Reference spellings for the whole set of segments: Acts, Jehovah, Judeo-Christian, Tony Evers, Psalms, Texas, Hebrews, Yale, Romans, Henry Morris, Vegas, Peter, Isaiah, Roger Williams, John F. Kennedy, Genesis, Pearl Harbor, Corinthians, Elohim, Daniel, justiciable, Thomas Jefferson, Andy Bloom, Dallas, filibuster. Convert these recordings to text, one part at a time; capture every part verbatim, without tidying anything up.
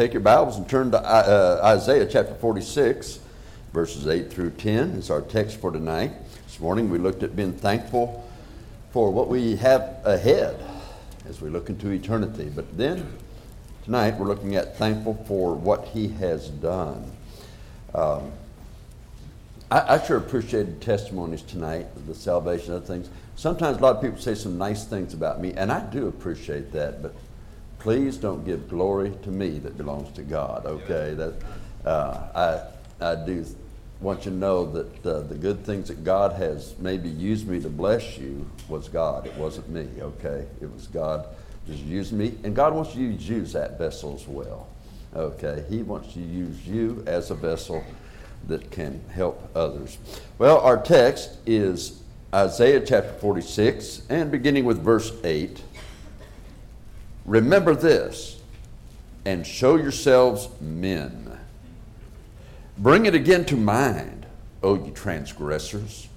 Take your Bibles and turn to uh, Isaiah chapter forty-six, verses eight through ten is our text for tonight. This morning we looked at being thankful for what we have ahead as we look into eternity. But then tonight we're looking at thankful for what he has done. Um, I, I sure appreciated testimonies tonight of the salvation and other things. Sometimes a lot of people say some nice things about me, and I do appreciate that, but please don't give glory to me that belongs to God, okay? That uh, I, I do want you to know that uh, the good things that God has maybe used me to bless you was God. It wasn't me, okay? It was God just used me, and God wants you to use that vessel as well, okay? He wants to use you as a vessel that can help others. Well, our text is Isaiah chapter forty-six, and beginning with verse eight. Remember this, and show yourselves men. Bring it again to mind, O ye transgressors.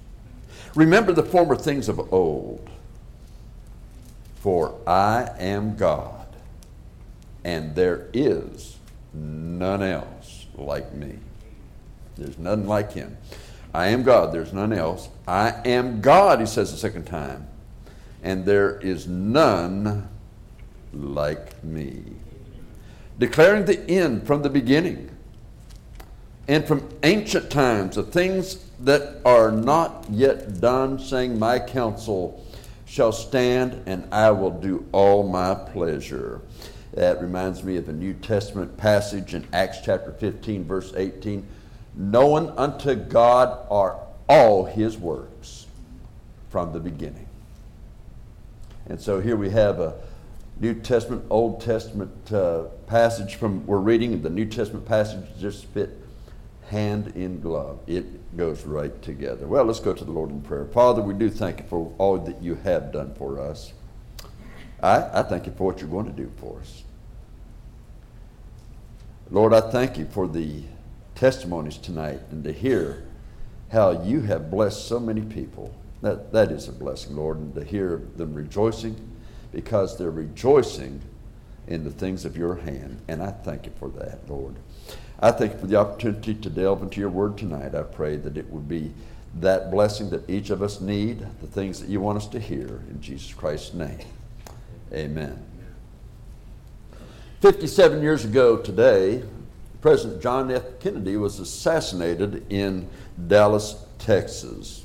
Remember the former things of old. For I am God, and there is none else like me. There's none like him. I am God, there's none else. I am God, he says the second time, and there is none like me. Declaring the end from the beginning, and from ancient times, the things that are not yet done, saying, my counsel shall stand, and I will do all my pleasure. That reminds me of a New Testament passage in Acts chapter fifteen, verse eighteen. Known unto God are all his works from the beginning. And so here we have a New Testament, Old Testament uh, passage from we're reading. The New Testament passage just fit hand in glove. It goes right together. Well, let's go to the Lord in prayer. Father, we do thank you for all that you have done for us. I, I thank you for what you're going to do for us. Lord, I thank you for the testimonies tonight and to hear how you have blessed so many people. That that is a blessing, Lord, and to hear them rejoicing because they're rejoicing in the things of your hand. And I thank you for that, Lord. I thank you for the opportunity to delve into your word tonight. I pray that it would be that blessing that each of us need, the things that you want us to hear. In Jesus Christ's name, amen. fifty-seven years ago today, President John F. Kennedy was assassinated in Dallas, Texas.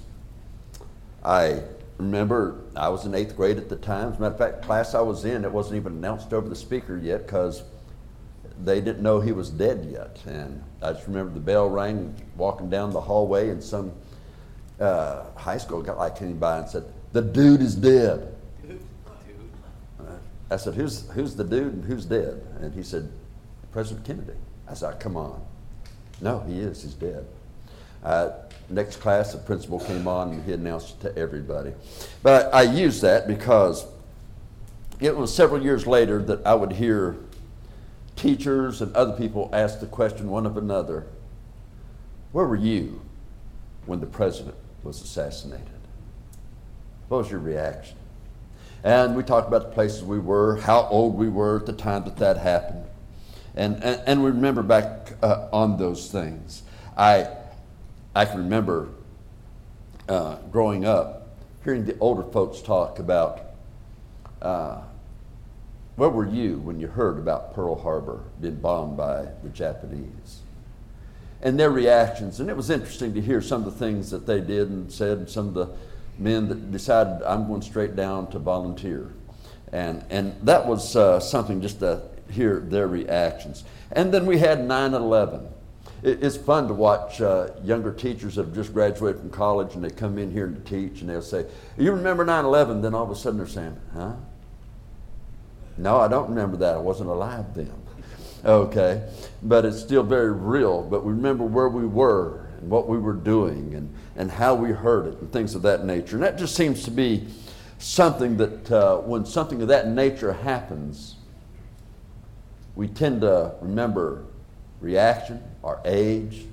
I remember I was in eighth grade at the time. As a matter of fact, class I was in, it wasn't even announced over the speaker yet because they didn't know he was dead yet. And I just remember the bell rang, walking down the hallway, and some uh, high school guy came by and said, "The dude is dead." Dude. I said, "Who's who's the dude and who's dead?" And he said, "President Kennedy." I said, "Come on. No, he is. He's dead." Uh, next class, the principal came on and he announced it to everybody. But I, I used that because it was several years later that I would hear teachers and other people ask the question one of another, where were you when the president was assassinated? What was your reaction? And we talked about the places we were, how old we were at the time that that happened. And, and and we remember back uh, on those things. I I can remember uh, growing up, hearing the older folks talk about uh, where were you when you heard about Pearl Harbor being bombed by the Japanese, and their reactions. And it was interesting to hear some of the things that they did and said, and some of the men that decided I'm going straight down to volunteer, and and that was uh, something just a. hear their reactions. And then we had nine eleven. It, it's fun to watch uh, younger teachers that have just graduated from college and they come in here to teach and they'll say, you remember nine eleven? Then all of a sudden they're saying, huh? No, I don't remember that. I wasn't alive then. Okay. But it's still very real. But we remember where we were and what we were doing and, and how we heard it and things of that nature. And that just seems to be something that uh, when something of that nature happens, we tend to remember reaction, our age,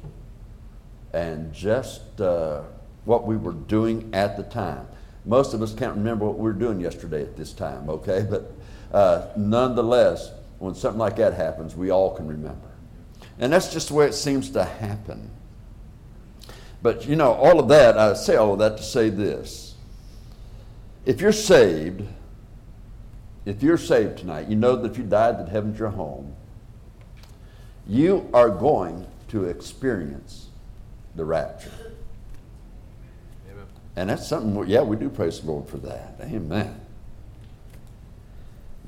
and just uh, what we were doing at the time. Most of us can't remember what we were doing yesterday at this time, okay? But uh, nonetheless, when something like that happens, we all can remember. And that's just the way it seems to happen. But, you know, all of that, I say all of that to say this. If you're saved, if you're saved tonight, you know that if you died, that heaven's your home. You are going to experience the rapture. Amen. And that's something, where, yeah, we do praise the Lord for that. Amen.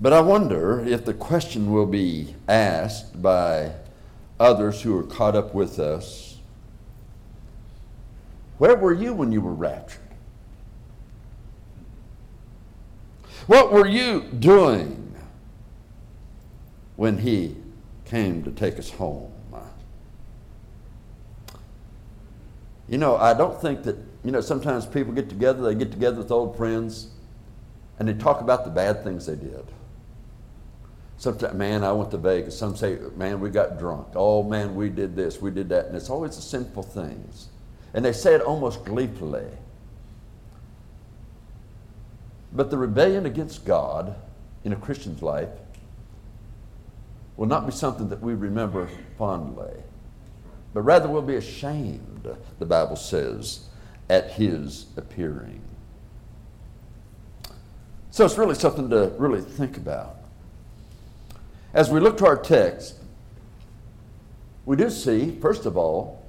But I wonder if the question will be asked by others who are caught up with us. Where were you when you were raptured? What were you doing when he came to take us home? You know, I don't think that, you know, sometimes people get together, they get together with old friends, and they talk about the bad things they did. Sometimes, man, I went to Vegas. Some say, man, we got drunk. Oh, man, we did this, we did that. And it's always the sinful things. And they say it almost gleefully. But the rebellion against God in a Christian's life will not be something that we remember fondly, but rather we'll be ashamed, the Bible says, at his appearing. So it's really something to really think about. As we look to our text, we do see, first of all,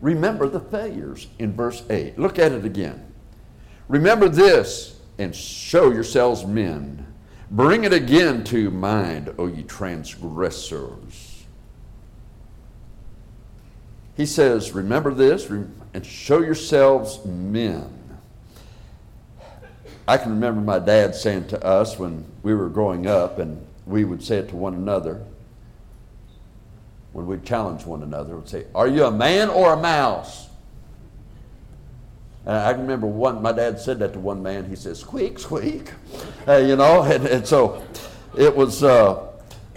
remember the failures in verse eight. Look at it again. Remember this and show yourselves men. Bring it again to mind, O ye transgressors. He says, remember this and show yourselves men. I can remember my dad saying to us when we were growing up, and we would say it to one another, when we'd challenge one another, we'd say, are you a man or a mouse? And I can remember one, my dad said that to one man, he said, squeak, squeak, uh, you know, and, and so it was uh,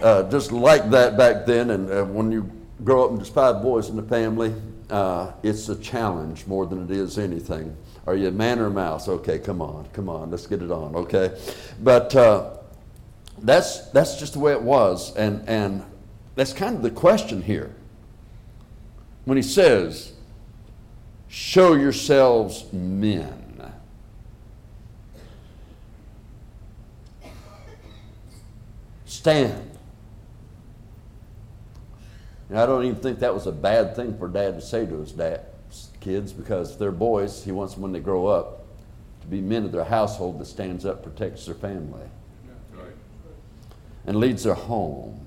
uh, just like that back then, and uh, when you grow up and there's five boys in the family, uh, it's a challenge more than it is anything. Are you a man or a mouse? Okay, come on, come on, let's get it on, okay? But uh, that's that's just the way it was, and, and that's kind of the question here. When he says, show yourselves men. Stand. And I don't even think that was a bad thing for Dad to say to his dad. Kids, because they're boys, he wants them when they grow up to be men of their household that stands up, protects their family, and leads their home.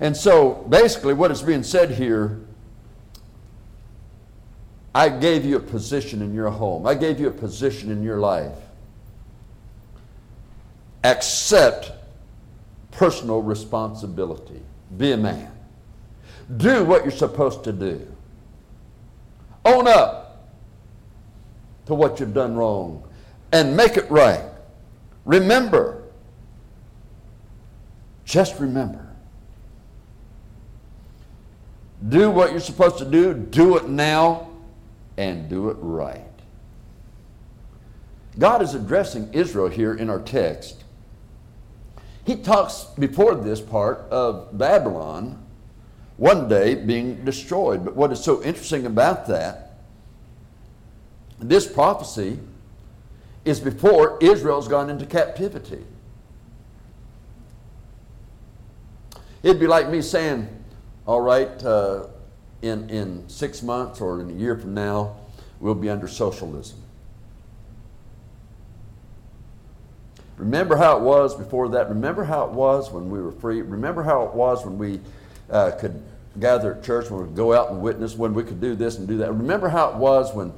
And so basically what is being said here, I gave you a position in your home. I gave you a position in your life. Accept personal responsibility. Be a man. Do what you're supposed to do. Own up to what you've done wrong and make it right. Remember. Just remember. Do what you're supposed to do. Do it now and do it right. God is addressing Israel here in our text. He talks before this part of Babylon one day being destroyed. But what is so interesting about that, this prophecy is before Israel's gone into captivity. It'd be like me saying, all right, uh, in, in six months or in a year from now, we'll be under socialism. Remember how it was before that. Remember how it was when we were free. Remember how it was when we Uh, could gather at church, when we could go out and witness, when we could do this and do that. Remember how it was when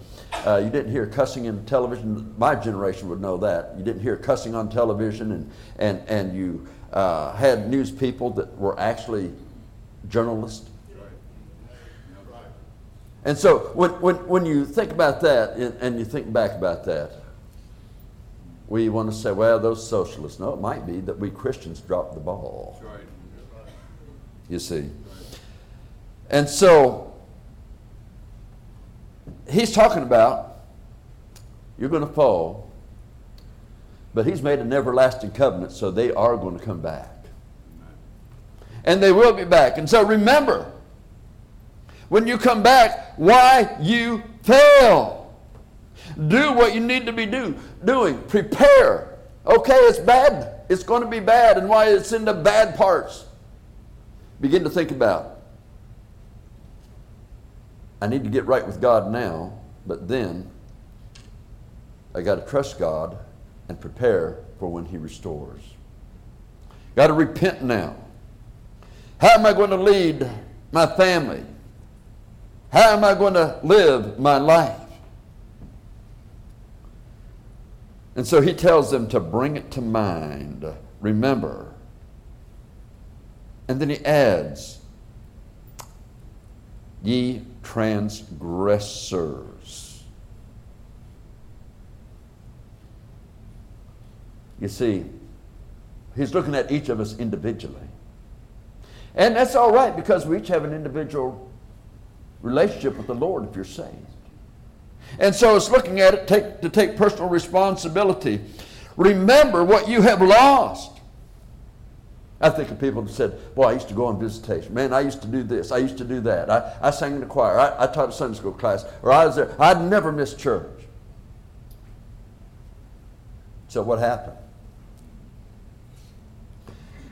uh, you didn't hear cussing on television? My generation would know that. You didn't hear cussing on television, and, and, and you uh, had news people that were actually journalists. And so when, when, when you think about that and you think back about that, we want to say, well, those socialists. No, it might be that we Christians dropped the ball. That's right. You see. And so he's talking about you're going to fall, but he's made an everlasting covenant, so they are going to come back. and they will be back. And so remember, when you come back, why you fail. Do what you need to be do, doing. Prepare. Okay, it's bad. It's going to be bad, and why it's in the bad parts. Begin to think about, I need to get right with God now, but then I got to trust God and prepare for when He restores. Got to repent now. How am I going to lead my family? How am I going to live my life? And so he tells them to bring it to mind, remember. And then he adds, ye transgressors. You see, he's looking at each of us individually. And that's all right, because we each have an individual relationship with the Lord if you're saved. And so it's looking at it take, to take personal responsibility. Remember what you have lost. I think of people who said, boy, I used to go on visitation. Man, I used to do this. I used to do that. I, I sang in the choir. I, I taught a Sunday school class. Or I was there. I'd never miss church. So what happened?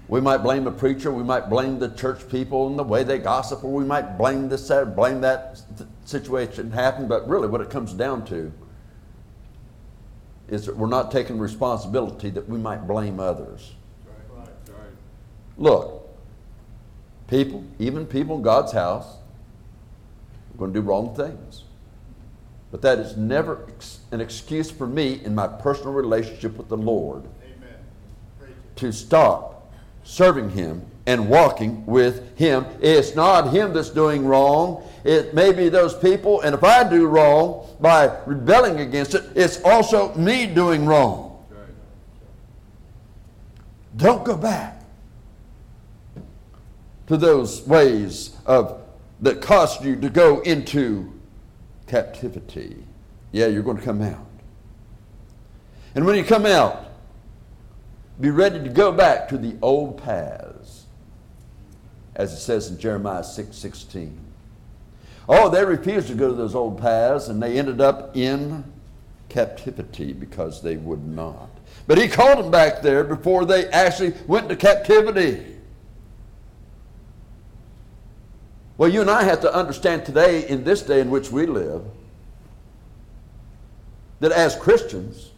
We might blame the preacher. We might blame the church people and the way they gossip. Or we might blame this, blame that situation happened. But really what it comes down to is that we're not taking responsibility that we might blame others. Right, right. Look, people, even people in God's house, are going to do wrong things. But that is never an excuse for me in my personal relationship with the Lord. Amen. To stop serving Him and walking with Him. It's not Him that's doing wrong. It may be those people, and if I do wrong by rebelling against it, it's also me doing wrong. Right. Don't go back to those ways of that cost you to go into captivity. Yeah, you're going to come out. And when you come out, be ready to go back to the old paths, as it says in Jeremiah six sixteen. Oh, they refused to go to those old paths, and they ended up in captivity because they would not. But He called them back there before they actually went to captivity. Well, you and I have to understand today, in this day in which we live, that as Christians,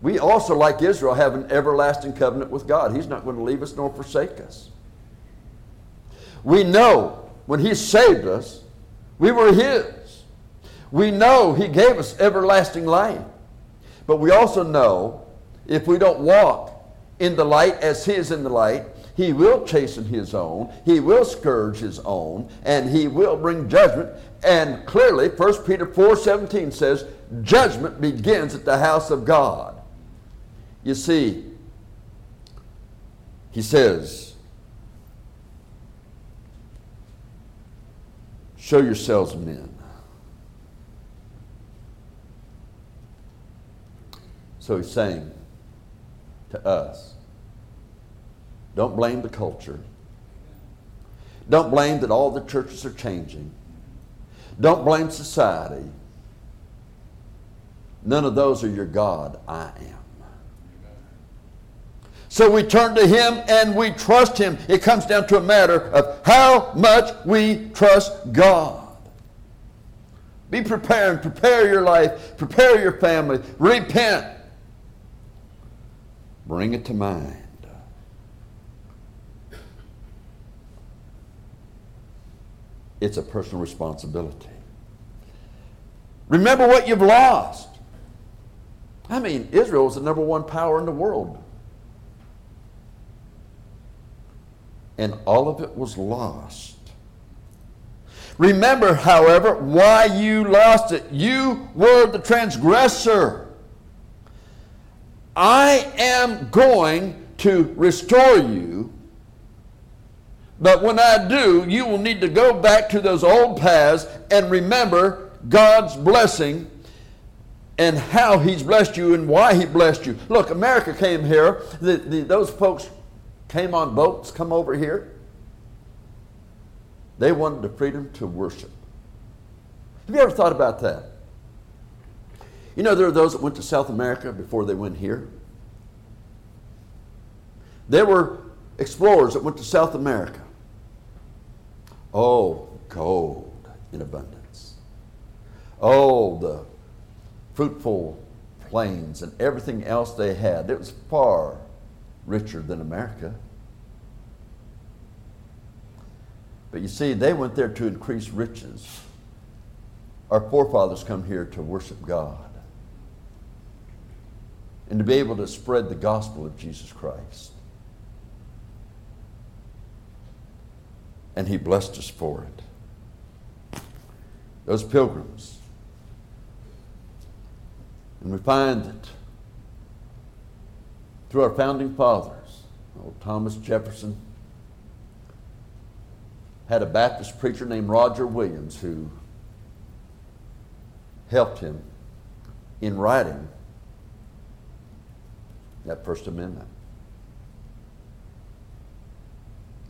we also, like Israel, have an everlasting covenant with God. He's not going to leave us nor forsake us. We know when He saved us, we were His. We know He gave us everlasting life. But we also know if we don't walk in the light as He is in the light, He will chasten His own, He will scourge His own, and He will bring judgment. And clearly, First Peter four seventeen says, judgment begins at the house of God. You see, he says, show yourselves men. So he's saying to us, don't blame the culture. Don't blame that all the churches are changing. Don't blame society. None of those are your God. I am. So we turn to Him and we trust Him. It comes down to a matter of how much we trust God. Be prepared. Prepare your life. Prepare your family. Repent. Bring it to mind. It's a personal responsibility. Remember what you've lost. I mean, Israel was the number one power in the world. And all of it was lost. Remember, however, why you lost it. You were the transgressor. I am going to restore you, but when I do, you will need to go back to those old paths and remember God's blessing and how He's blessed you and why He blessed you. Look, America came here. The, the, those folks came on boats, come over here. They wanted the freedom to worship. Have you ever thought about that? You know, there are those that went to South America before they went here. There were explorers that went to South America. Oh, gold in abundance. Oh, the fruitful plains and everything else they had. It was far richer than America. But you see, they went there to increase riches. Our forefathers come here to worship God and to be able to spread the gospel of Jesus Christ. And he blessed us for it. Those pilgrims. And we find that through our founding fathers, old Thomas Jefferson had a Baptist preacher named Roger Williams who helped him in writing that First Amendment.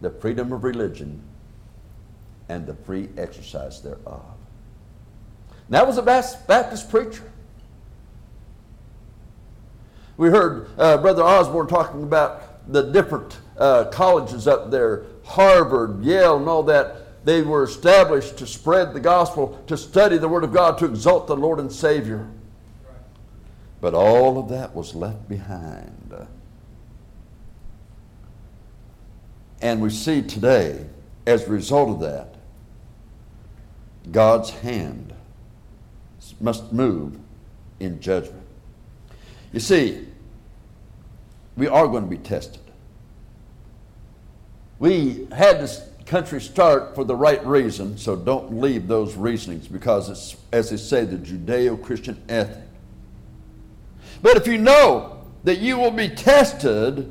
The freedom of religion and the free exercise thereof. And that was a Baptist preacher. We heard uh, Brother Osborne talking about the different uh, colleges up there, Harvard, Yale, and all that. They were established to spread the gospel, to study the Word of God, to exalt the Lord and Savior. Right. But all of that was left behind. And we see today, as a result of that, God's hand must move in judgment. You see, we are going to be tested. We had this country start for the right reason, so don't leave those reasonings because it's, as they say, the Judeo-Christian ethic. But if you know that you will be tested,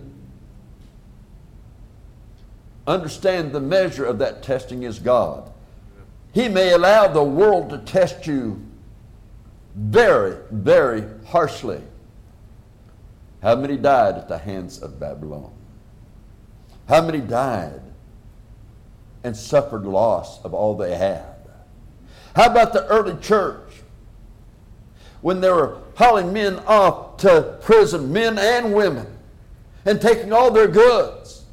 understand the measure of that testing is God. He may allow the world to test you very, very harshly. How many died at the hands of Babylon? How many died and suffered loss of all they had? How about the early church? When they were hauling men off to prison, men and women, and taking all their goods.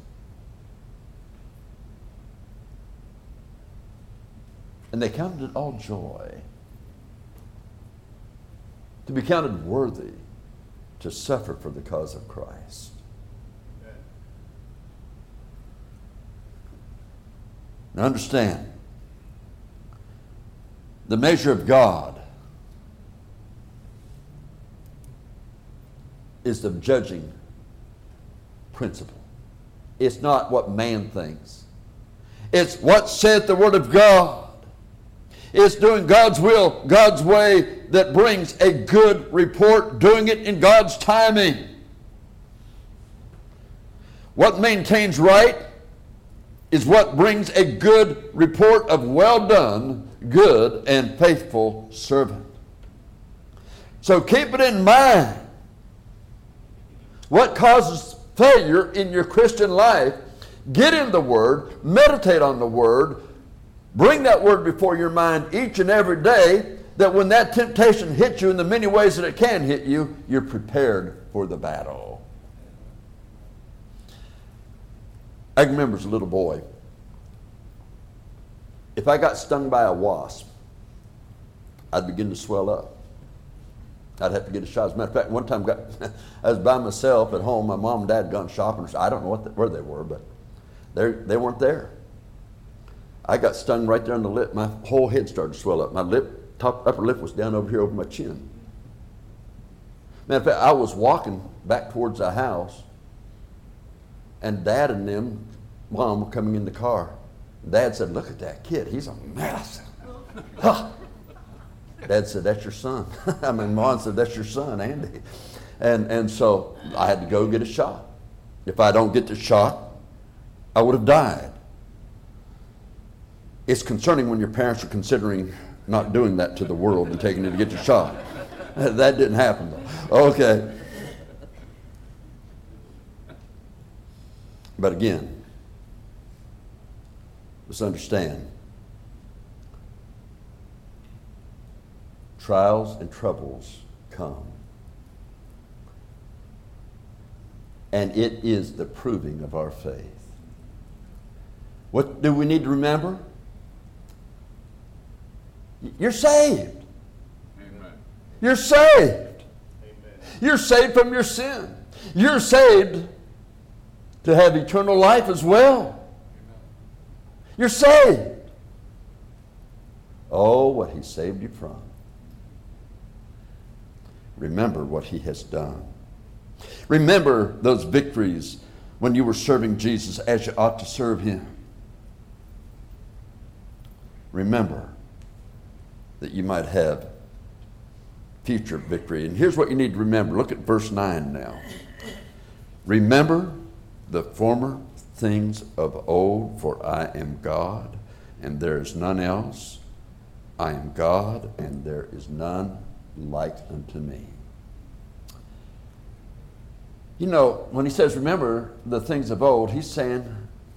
And they counted it all joy to be counted worthy to suffer for the cause of Christ. Now understand, the measure of God is the judging principle. It's not what man thinks. It's what saith the Word of God. It's doing God's will, God's way that brings a good report, doing it in God's timing. What maintains right is what brings a good report of well done, good and faithful servant. So keep it in mind. What causes failure in your Christian life? Get in the Word, meditate on the Word, bring that Word before your mind each and every day, that when that temptation hits you in the many ways that it can hit you, you're prepared for the battle. I remember as a little boy, if I got stung by a wasp, I'd begin to swell up. I'd have to get a shot. As a matter of fact, one time got, I was by myself at home. My mom and dad had gone shopping. I don't know what the, where they were, but they weren't there. I got stung right there on the lip. My whole head started to swell up. My lip, top upper lip was down over here over my chin. Matter of fact, I was walking back towards the house, and Dad and them, Mom, were coming in the car. Dad said, "Look at that kid. He's a mess." Huh. Dad said, "That's your son." I mean, Mom said, "That's your son, Andy." And and so I had to go get a shot. If I don't get the shot, I would have died. It's concerning when your parents are considering not doing that to the world and taking it to get your shot. That didn't happen, though. Okay. But again, Let's understand. Trials and troubles come. And it is the proving of our faith. What do we need to remember? You're saved. Amen. You're saved. Amen. You're saved from your sin. You're saved to have eternal life as well. Amen. You're saved. Oh, what He saved you from. Remember what He has done. Remember those victories when you were serving Jesus as you ought to serve Him. Remember that you might have future victory. And here's what you need to remember. Look at verse nine now. Remember the former things of old, for I am God, and there is none else. I am God, and there is none like unto me. You know, when he says remember the things of old, he's saying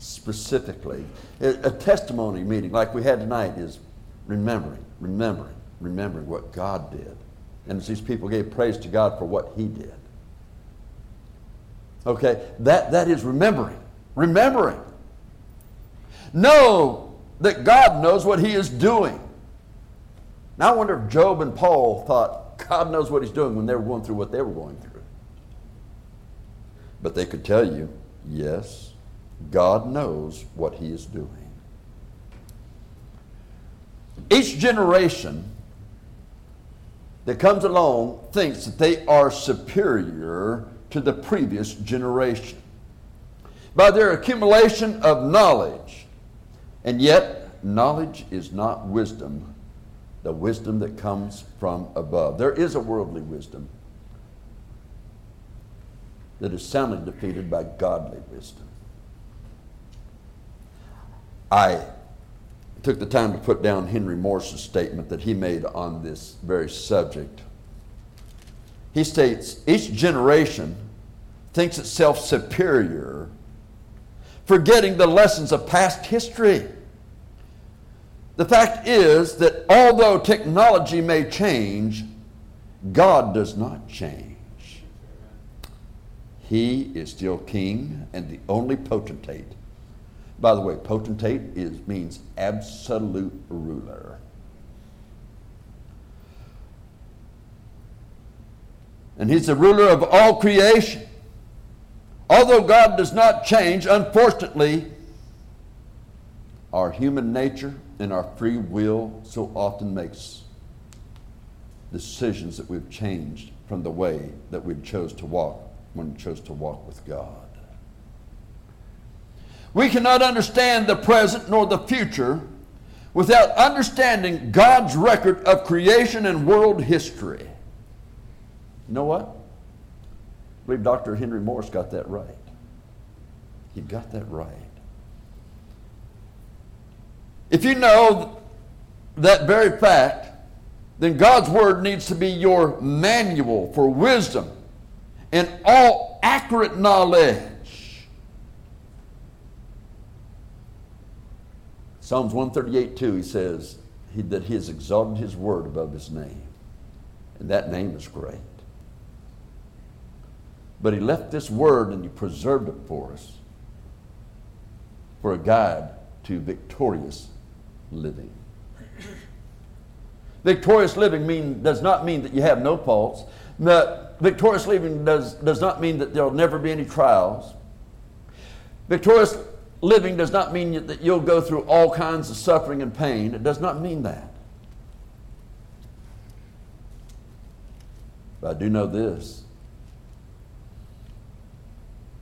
specifically. A testimony meeting like we had tonight is remembering, remembering, remembering what God did. And these people gave praise to God for what He did. Okay, that, that is remembering, remembering. Know that God knows what He is doing. Now I wonder if Job and Paul thought God knows what He's doing when they were going through what they were going through. But they could tell you, yes, God knows what He is doing. Each generation that comes along thinks that they are superior to the previous generation by their accumulation of knowledge. And yet, knowledge is not wisdom, the wisdom that comes from above. There is a worldly wisdom that is soundly defeated by godly wisdom. I took the time to put down Henry Morris's statement that he made on this very subject. He states, each generation thinks itself superior, forgetting the lessons of past history. The fact is that although technology may change, God does not change. He is still king and the only potentate. By the way, potentate is, means absolute ruler. And He's the ruler of all creation. Although God does not change, unfortunately, our human nature and our free will so often makes decisions that we've changed from the way that we chose to walk when we chose to walk with God. We cannot understand the present nor the future without understanding God's record of creation and world history. You know what? I believe Doctor Henry Morris got that right. He got that right. If you know that very fact, then God's Word needs to be your manual for wisdom and all accurate knowledge. Psalms one thirty-eight two, he says he, that He has exalted His word above His name. And that name is great. But He left this word and He preserved it for us for a guide to victorious living. Victorious living mean, does not mean that you have no faults. The, victorious living does, does not mean that there will never be any trials. Victorious living does not mean that you'll go through all kinds of suffering and pain. It does not mean that. But I do know this,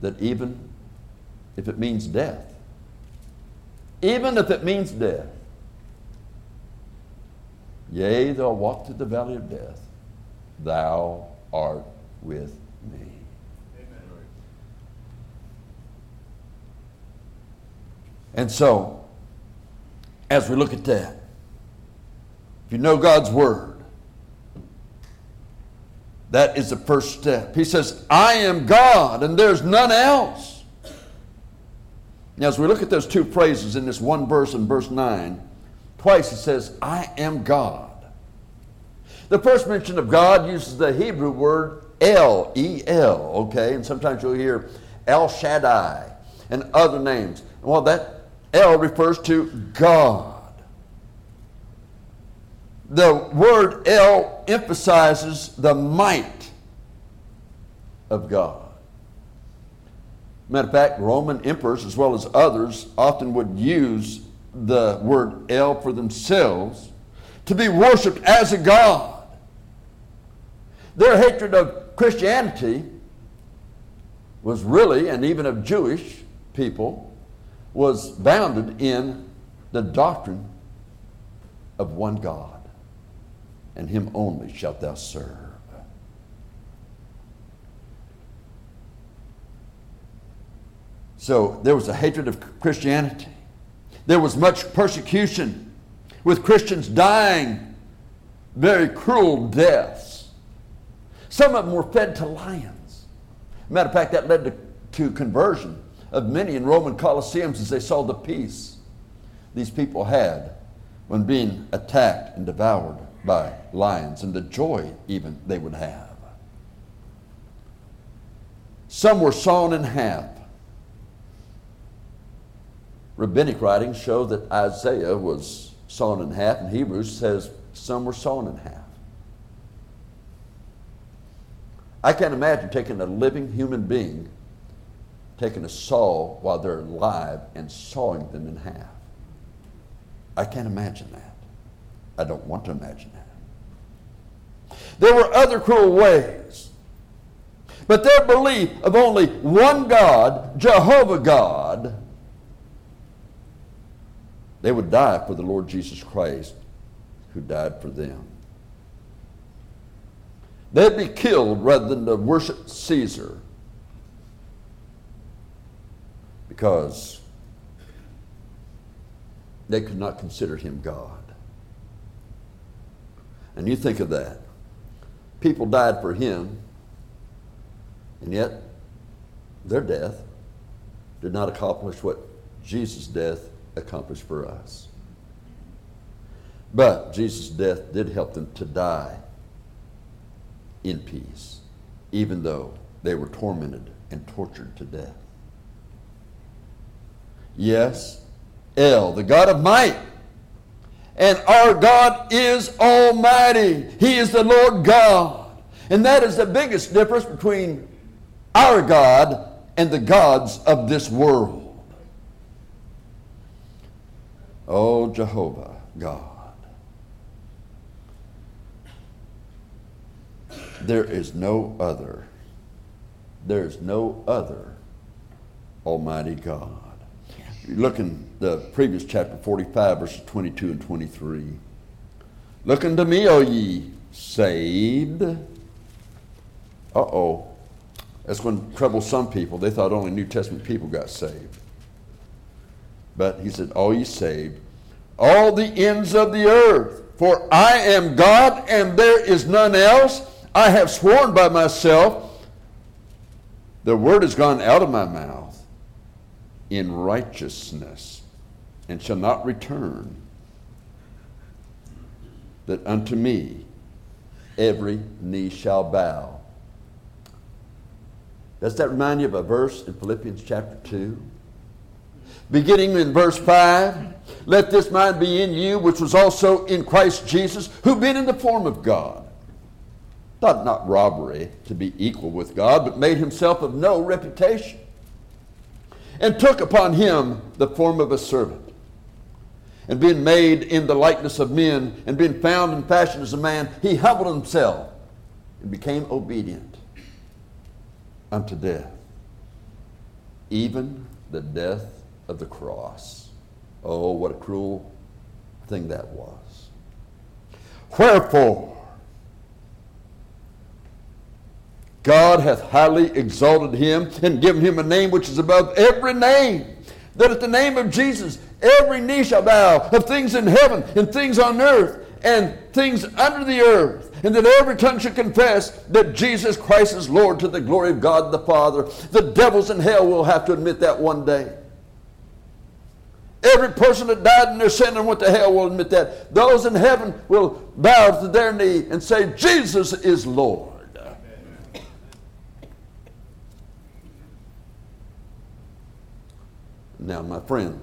that even if it means death, even if it means death, yea, though I walk through the valley of death, thou art with me. And so, as we look at that, if you know God's Word, that is the first step. He says, I am God and there's none else. Now, as we look at those two phrases in this one verse in verse nine, twice it says, I am God. The first mention of God uses the Hebrew word El, E L, okay? And sometimes you'll hear El Shaddai and other names. Well, that El refers to God. The word El emphasizes the might of God. Matter of fact, Roman emperors, as well as others, often would use the word El for themselves to be worshipped as a god. Their hatred of Christianity was really, and even of Jewish people, was bounded in the doctrine of one God, and him only shalt thou serve. So there was a hatred of Christianity. There was much persecution, with Christians dying very cruel deaths. Some of them were fed to lions. Matter of fact, that led to, to conversion of many in Roman Colosseums as they saw the peace these people had when being attacked and devoured by lions, and the joy even they would have. Some were sawn in half. Rabbinic writings show that Isaiah was sawn in half, and Hebrews says some were sawn in half. I can't imagine taking a living human being, taking a saw while they're alive and sawing them in half. I can't imagine that. I don't want to imagine that. There were other cruel ways, but their belief of only one God, Jehovah God, they would die for the Lord Jesus Christ, who died for them. They'd be killed rather than to worship Caesar, because they could not consider him God. And you think of that. People died for him, and yet their death did not accomplish what Jesus' death accomplished for us. But Jesus' death did help them to die in peace, even though they were tormented and tortured to death. Yes, El, the God of might. And our God is almighty. He is the Lord God. And that is the biggest difference between our God and the gods of this world. Oh, Jehovah God. There is no other. There is no other almighty God. You look in the previous chapter forty-five, verses twenty-two and twenty-three. Look unto me, O ye saved. Uh-oh. That's going to trouble some people. They thought only New Testament people got saved. But he said, all ye saved, all the ends of the earth, for I am God and there is none else. I have sworn by myself, the word is gone out of my mouth in righteousness, and shall not return, that unto me every knee shall bow. Does that remind you of a verse in Philippians chapter two? Beginning in verse five, let this mind be in you, which was also in Christ Jesus, who being in the form of God, thought not robbery to be equal with God, but made himself of no reputation, and took upon him the form of a servant. And being made in the likeness of men, and being found in fashion as a man, he humbled himself and became obedient unto death, even the death of the cross. Oh, what a cruel thing that was. Wherefore, God hath highly exalted him and given him a name which is above every name, that at the name of Jesus every knee shall bow, of things in heaven and things on earth and things under the earth, and that every tongue shall confess that Jesus Christ is Lord to the glory of God the Father. The devils in hell will have to admit that one day. Every person that died in their sin and went to hell will admit that. Those in heaven will bow to their knee and say, Jesus is Lord. Amen. Now, my friend,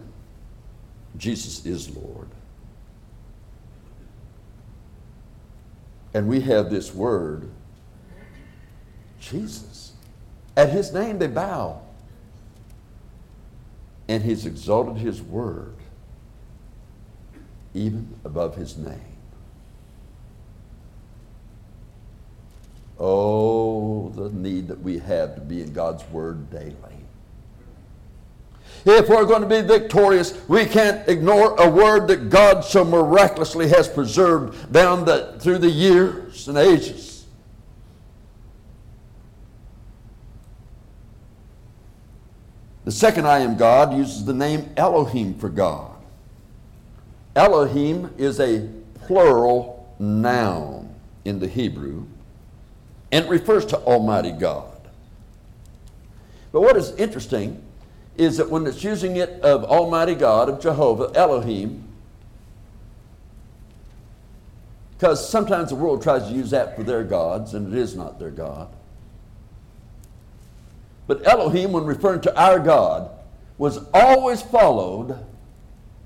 Jesus is Lord. And we have this word, Jesus. At his name they bow. And he's exalted his word even above his name. Oh, the need that we have to be in God's word daily. If we're going to be victorious, we can't ignore a word that God so miraculously has preserved down the, through the years and ages. The second I am God uses the name Elohim for God. Elohim is a plural noun in the Hebrew, and it refers to Almighty God. But what is interesting is that when it's using it of Almighty God, of Jehovah, Elohim, because sometimes the world tries to use that for their gods, and it is not their God. But Elohim, when referring to our God, was always followed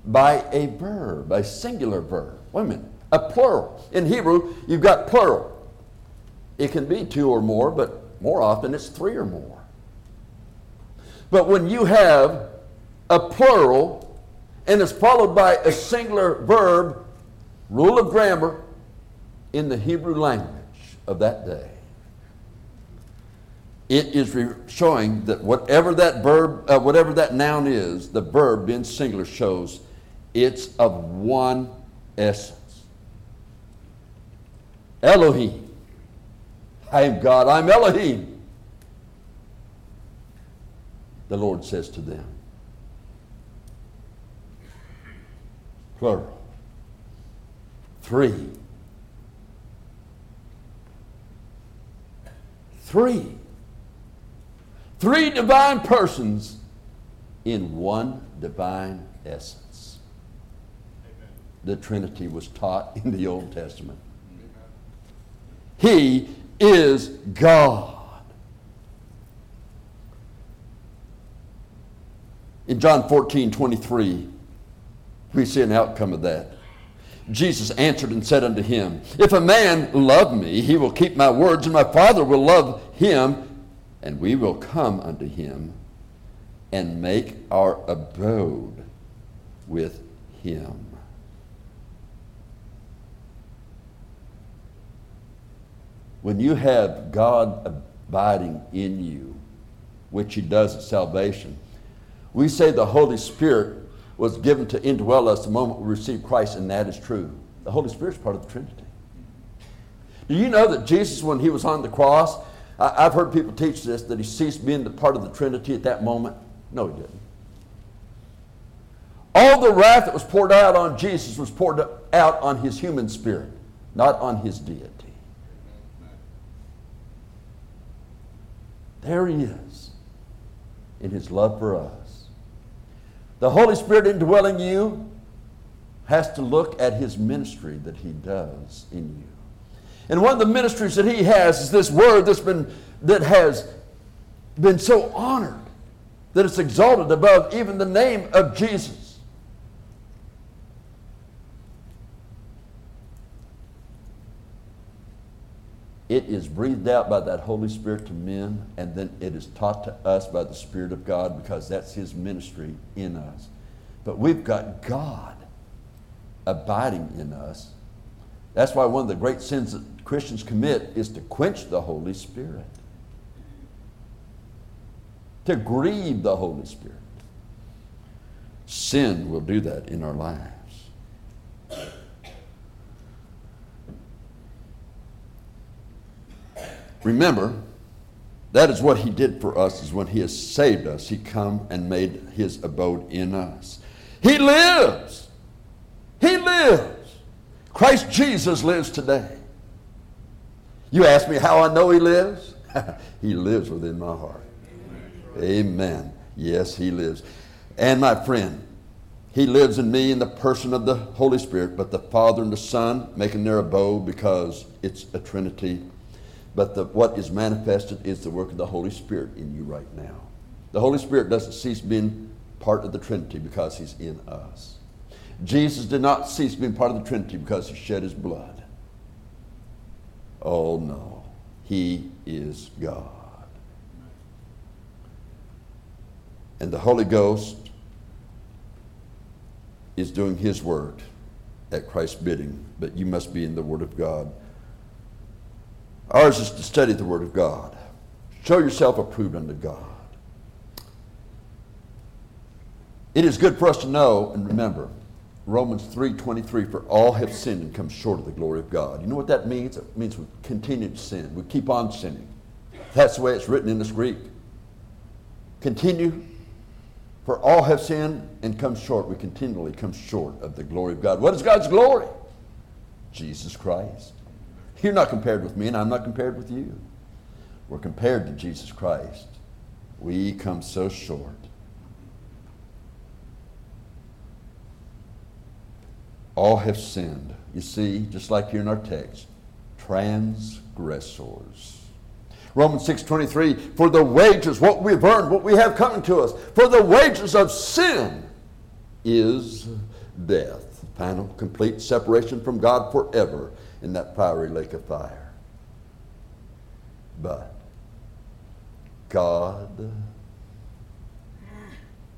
by a verb, a singular verb. Wait a minute, a plural. In Hebrew, you've got plural. It can be two or more, but more often it's three or more. But when you have a plural and it's followed by a singular verb, rule of grammar in the Hebrew language of that day, it is re- showing that whatever that verb, uh, whatever that noun is, the verb in singular shows it's of one essence. Elohim. I am God. I'm Elohim. The Lord says to them. Plural. Three. Three. Three divine persons in one divine essence. Amen. The Trinity was taught in the Old Testament. Amen. He is God. In John fourteen twenty-three, we see an outcome of that. Jesus answered and said unto him, if a man love me, he will keep my words, and my Father will love him, and we will come unto him and make our abode with him. When you have God abiding in you, which he does at salvation, we say the Holy Spirit was given to indwell us the moment we receive Christ, and that is true. The Holy Spirit is part of the Trinity. Do you know that Jesus, when he was on the cross, I've heard people teach this, that he ceased being the part of the Trinity at that moment. No, he didn't. All the wrath that was poured out on Jesus was poured out on his human spirit, not on his deity. There he is in his love for us. The Holy Spirit indwelling you has to look at his ministry that he does in you. And one of the ministries that he has is this word that's been, that has been so honored that it's exalted above even the name of Jesus. It is breathed out by that Holy Spirit to men, and then it is taught to us by the Spirit of God, because that's his ministry in us. But we've got God abiding in us. That's why one of the great sins that Christians commit is to quench the Holy Spirit, to grieve the Holy Spirit. Sin will do that in our lives. Remember, that is what he did for us, is when he has saved us, he come and made his abode in us. He lives. He lives. Christ Jesus lives today. You ask me how I know he lives? He lives within my heart. Amen. Amen. Yes, he lives. And my friend, He lives in me in the person of the Holy Spirit, but the Father and the Son making their abode, because it's a Trinity. But the, what is manifested is the work of the Holy Spirit in you right now. The Holy Spirit doesn't cease being part of the Trinity because he's in us. Jesus did not cease being part of the Trinity because he shed his blood. Oh no, he is God. And the Holy Ghost is doing his word at Christ's bidding, but you must be in the Word of God. Ours is to study the Word of God. Show yourself approved unto God. It is good for us to know and remember Romans three twenty-three, for all have sinned and come short of the glory of God. You know what that means? It means we continue to sin. We keep on sinning. That's the way it's written in this Greek. Continue, for all have sinned and come short. We continually come short of the glory of God. What is God's glory? Jesus Christ. You're not compared with me, and I'm not compared with you. We're compared to Jesus Christ. We come so short. All have sinned. You see, just like here in our text, transgressors. Romans six twenty-three, for the wages, what we've earned, what we have coming to us, for the wages of sin is death. Final, complete separation from God forever in that fiery lake of fire. But God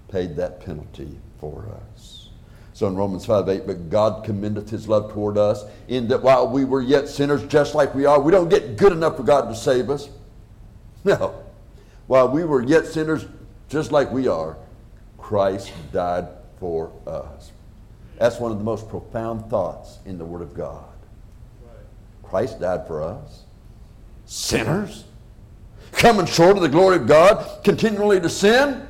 paid that penalty for us. So in Romans five eight, but God commendeth his love toward us, in that while we were yet sinners, just like we are, we don't get good enough for God to save us. No. While we were yet sinners, just like we are, Christ died for us. That's one of the most profound thoughts in the Word of God. Christ died for us. Sinners? Coming short of the glory of God, continually to sin?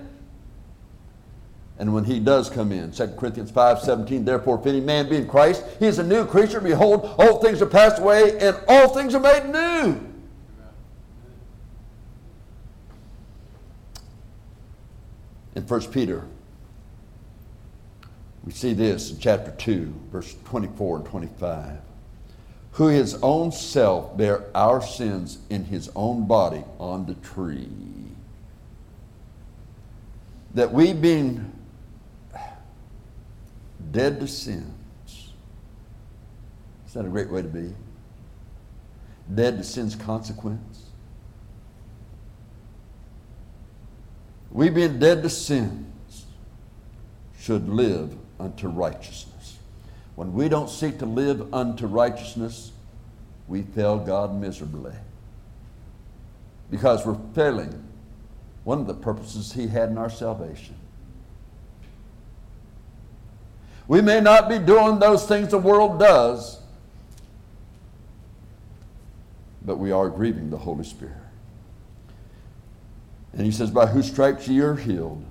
And when he does come in, Second Corinthians five seventeen, therefore if any man be in Christ, he is a new creature. Behold, all things are passed away, and all things are made new. In First Peter, we see this in chapter two, verse twenty-four and twenty-five. Who his own self bare our sins in his own body on the tree, that we being dead to sins. Is that a great way to be? Dead to sin's consequence. We being dead to sins should live unto righteousness. When we don't seek to live unto righteousness, we fail God miserably. Because we're failing one of the purposes he had in our salvation. We may not be doing those things the world does, but we are grieving the Holy Spirit. And he says, by whose stripes ye are healed.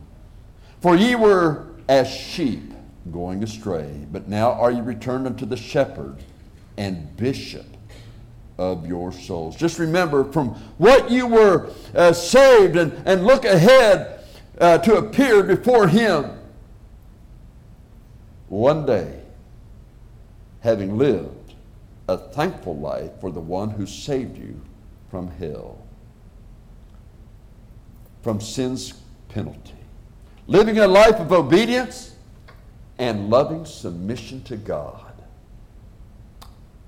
For ye were as sheep going astray, but now are ye returned unto the shepherd and bishop of your souls. Just remember, from what you were uh, saved, and, and look ahead uh, to appear before him. One day, having lived a thankful life for the one who saved you from hell, from sin's penalty, living a life of obedience and loving submission to God.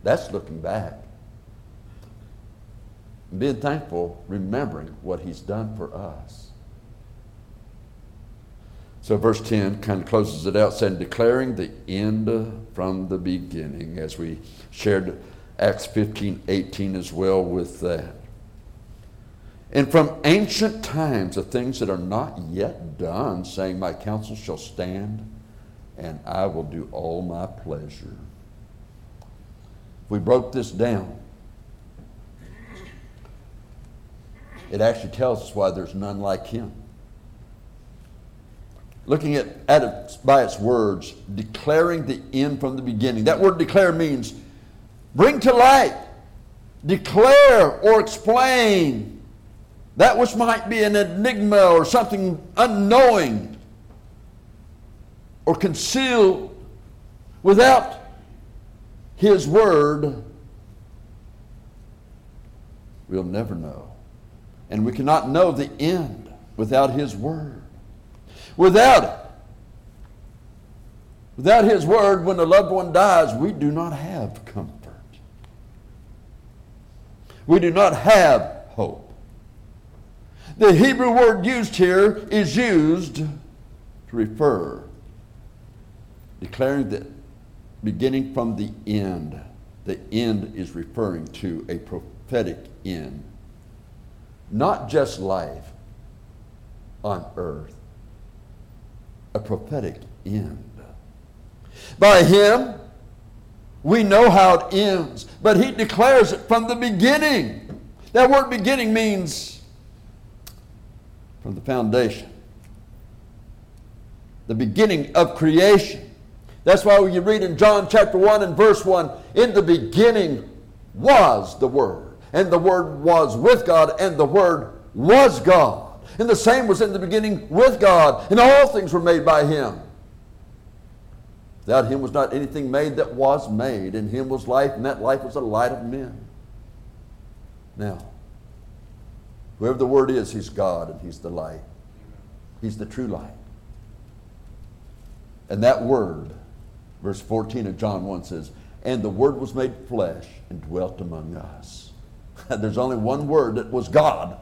That's looking back. Being thankful, remembering what he's done for us. So verse ten kind of closes it out, saying, declaring the end from the beginning, as we shared Acts fifteen eighteen as well with that. And from ancient times, the things that are not yet done, saying, my counsel shall stand, and I will do all my pleasure. We broke this down. It actually tells us why there's none like him. Looking at, at it by its words, declaring the end from the beginning. That word declare means bring to light, declare or explain that which might be an enigma or something unknowing. or conceal without His Word, we'll never know. And we cannot know the end without His Word. Without it, without His Word, when a loved one dies, we do not have comfort. We do not have hope. The Hebrew word used here is used to refer, declaring that beginning from the end. The end is referring to a prophetic end. Not just life on earth. A prophetic end. By Him, we know how it ends, but He declares it from the beginning. That word beginning means from the foundation. The beginning of creation. That's why when you read in John chapter one and verse one, in the beginning was the Word, and the Word was with God, and the Word was God. And the same was in the beginning with God, and all things were made by Him. Without Him was not anything made that was made. In Him was life, and that life was the light of men. Now, whoever the Word is, He's God, and He's the light. He's the true light. And that Word, verse fourteen of John one says, and the Word was made flesh and dwelt among us. There's only one Word that was God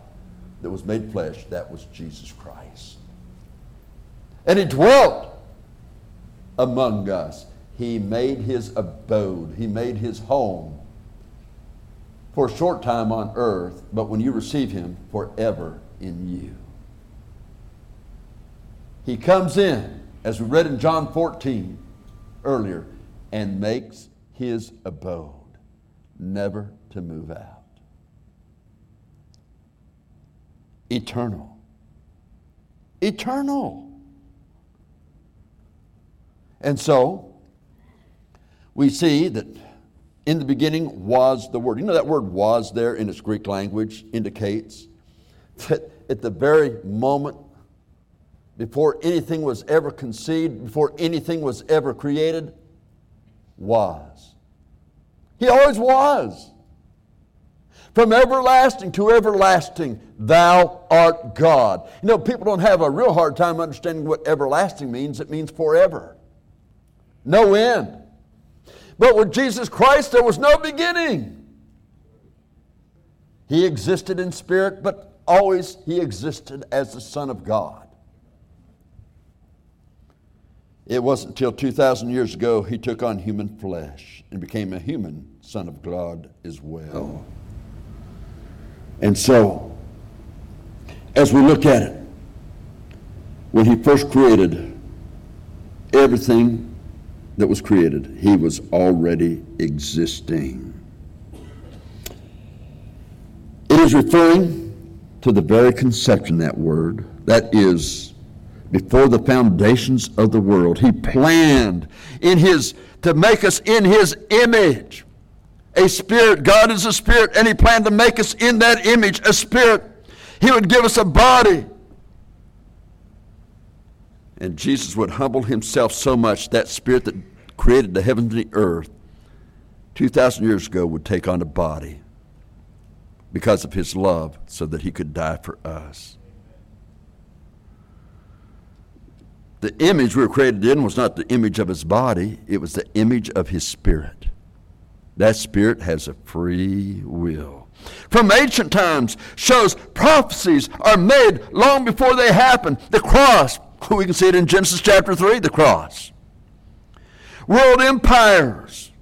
that was made flesh. That was Jesus Christ. And He dwelt among us. He made His abode. He made His home for a short time on earth, but when you receive Him, forever in you. He comes in, as we read in John fourteen earlier, and makes His abode, never to move out. Eternal. Eternal. And so, we see that in the beginning was the Word. You know that word was there in its Greek language indicates that at the very moment before anything was ever conceived, before anything was ever created, was. He always was. From everlasting to everlasting, Thou art God. You know, people don't have a real hard time understanding what everlasting means. It means forever. No end. But with Jesus Christ, there was no beginning. He existed in spirit, but always He existed as the Son of God. It wasn't until two thousand years ago He took on human flesh and became a human Son of God as well. And so, as we look at it, when He first created everything that was created, He was already existing. It is referring to the very conception, that word, that is, before the foundations of the world, He planned in His, to make us in His image, a spirit. God is a spirit, and He planned to make us in that image, a spirit. He would give us a body. And Jesus would humble Himself so much that Spirit that created the heavens and the earth two thousand years ago would take on a body because of His love, so that He could die for us. The image we were created in was not the image of His body. It was the image of His Spirit. That Spirit has a free will. From ancient times shows prophecies are made long before they happen. The cross. We can see it in Genesis chapter three, the cross. World empires.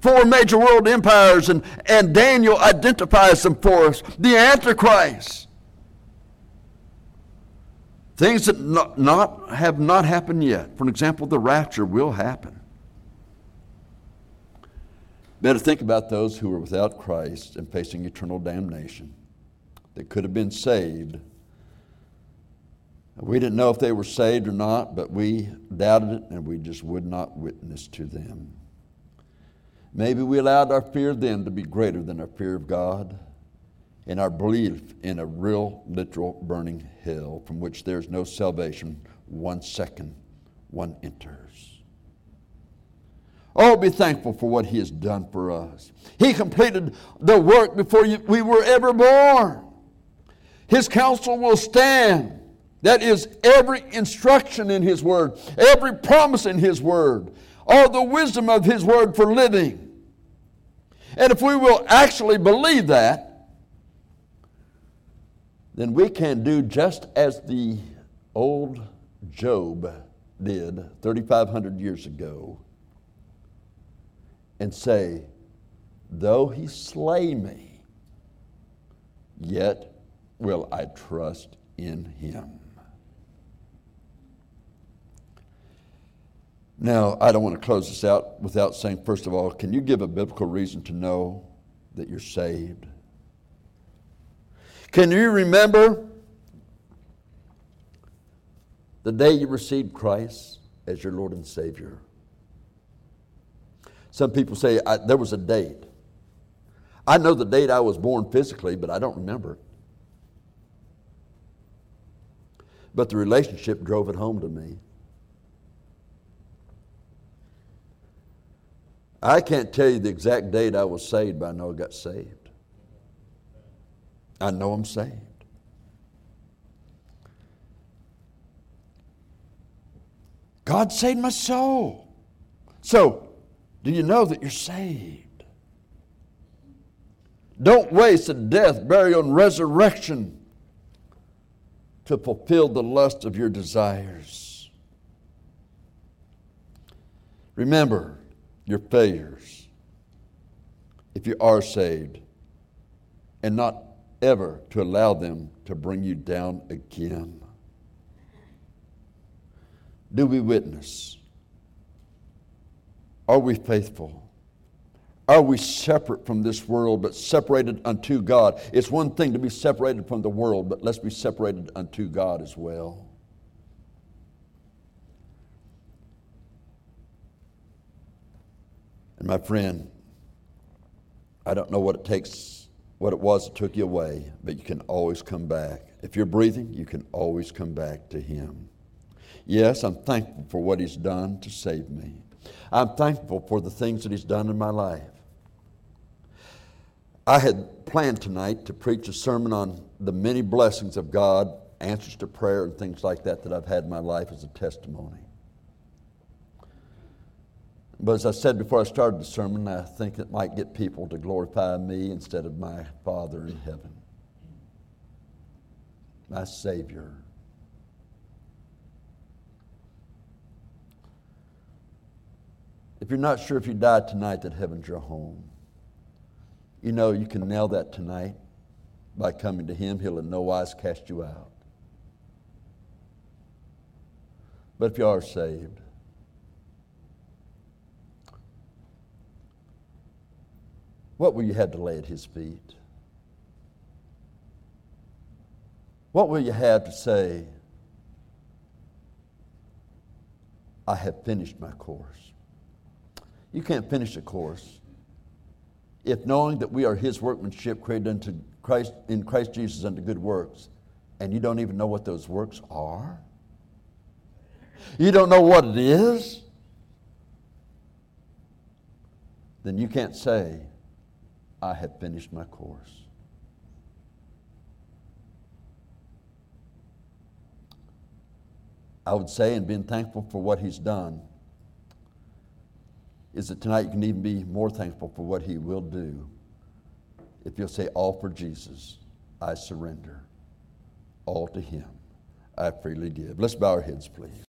Four major world empires, and, and Daniel identifies them for us. The Antichrist. Things that not, not have not happened yet. For example, the rapture will happen. Better think about those who were without Christ and facing eternal damnation. They could have been saved. We didn't know if they were saved or not, but we doubted it, and we just would not witness to them. Maybe we allowed our fear then to be greater than our fear of God and our belief in a real, literal, burning hell from which there's no salvation one second, one enters. Oh, be thankful for what He has done for us. He completed the work before we were ever born. His counsel will stand. That is every instruction in His Word, every promise in His Word, all the wisdom of His Word for living. And if we will actually believe that, then we can do just as the old Job did thirty-five hundred years ago and say, though He slay me, yet will I trust in Him. Now, I don't want to close this out without saying, first of all, can you give a biblical reason to know that you're saved? Can you remember the day you received Christ as your Lord and Savior? Some people say, I, there was a date. I know the date I was born physically, but I don't remember it. But the relationship drove it home to me. I can't tell you the exact date I was saved, but I know I got saved. I know I'm saved. God saved my soul. So, do you know that you're saved? Don't waste the death, burial, and resurrection to fulfill the lust of your desires. Remember your failures if you are saved, and not ever to allow them to bring you down again. Do we witness? Are we faithful? Are we separate from this world, but separated unto God? It's one thing to be separated from the world, but let's be separated unto God as well. And my friend, I don't know what it takes, what it was that took you away, but you can always come back. If you're breathing, you can always come back to Him. Yes, I'm thankful for what He's done to save me. I'm thankful for the things that He's done in my life. I had planned tonight to preach a sermon on the many blessings of God, answers to prayer and things like that that I've had in my life as a testimony. But as I said before I started the sermon, I think it might get people to glorify me instead of my Father in heaven, my Savior. If you're not sure if you died tonight that heaven's your home, you know, you can nail that tonight by coming to Him. He'll in no wise cast you out. But if you are saved, what will you have to lay at His feet? What will you have to say, I have finished my course? You can't finish a course if knowing that we are His workmanship created unto Christ, in Christ Jesus unto good works, and you don't even know what those works are. You don't know what it is. Then you can't say, I have finished my course. I would say, and being thankful for what He's done, is that tonight you can even be more thankful for what He will do if you'll say, all for Jesus, I surrender. All to Him, I freely give. Let's bow our heads, please.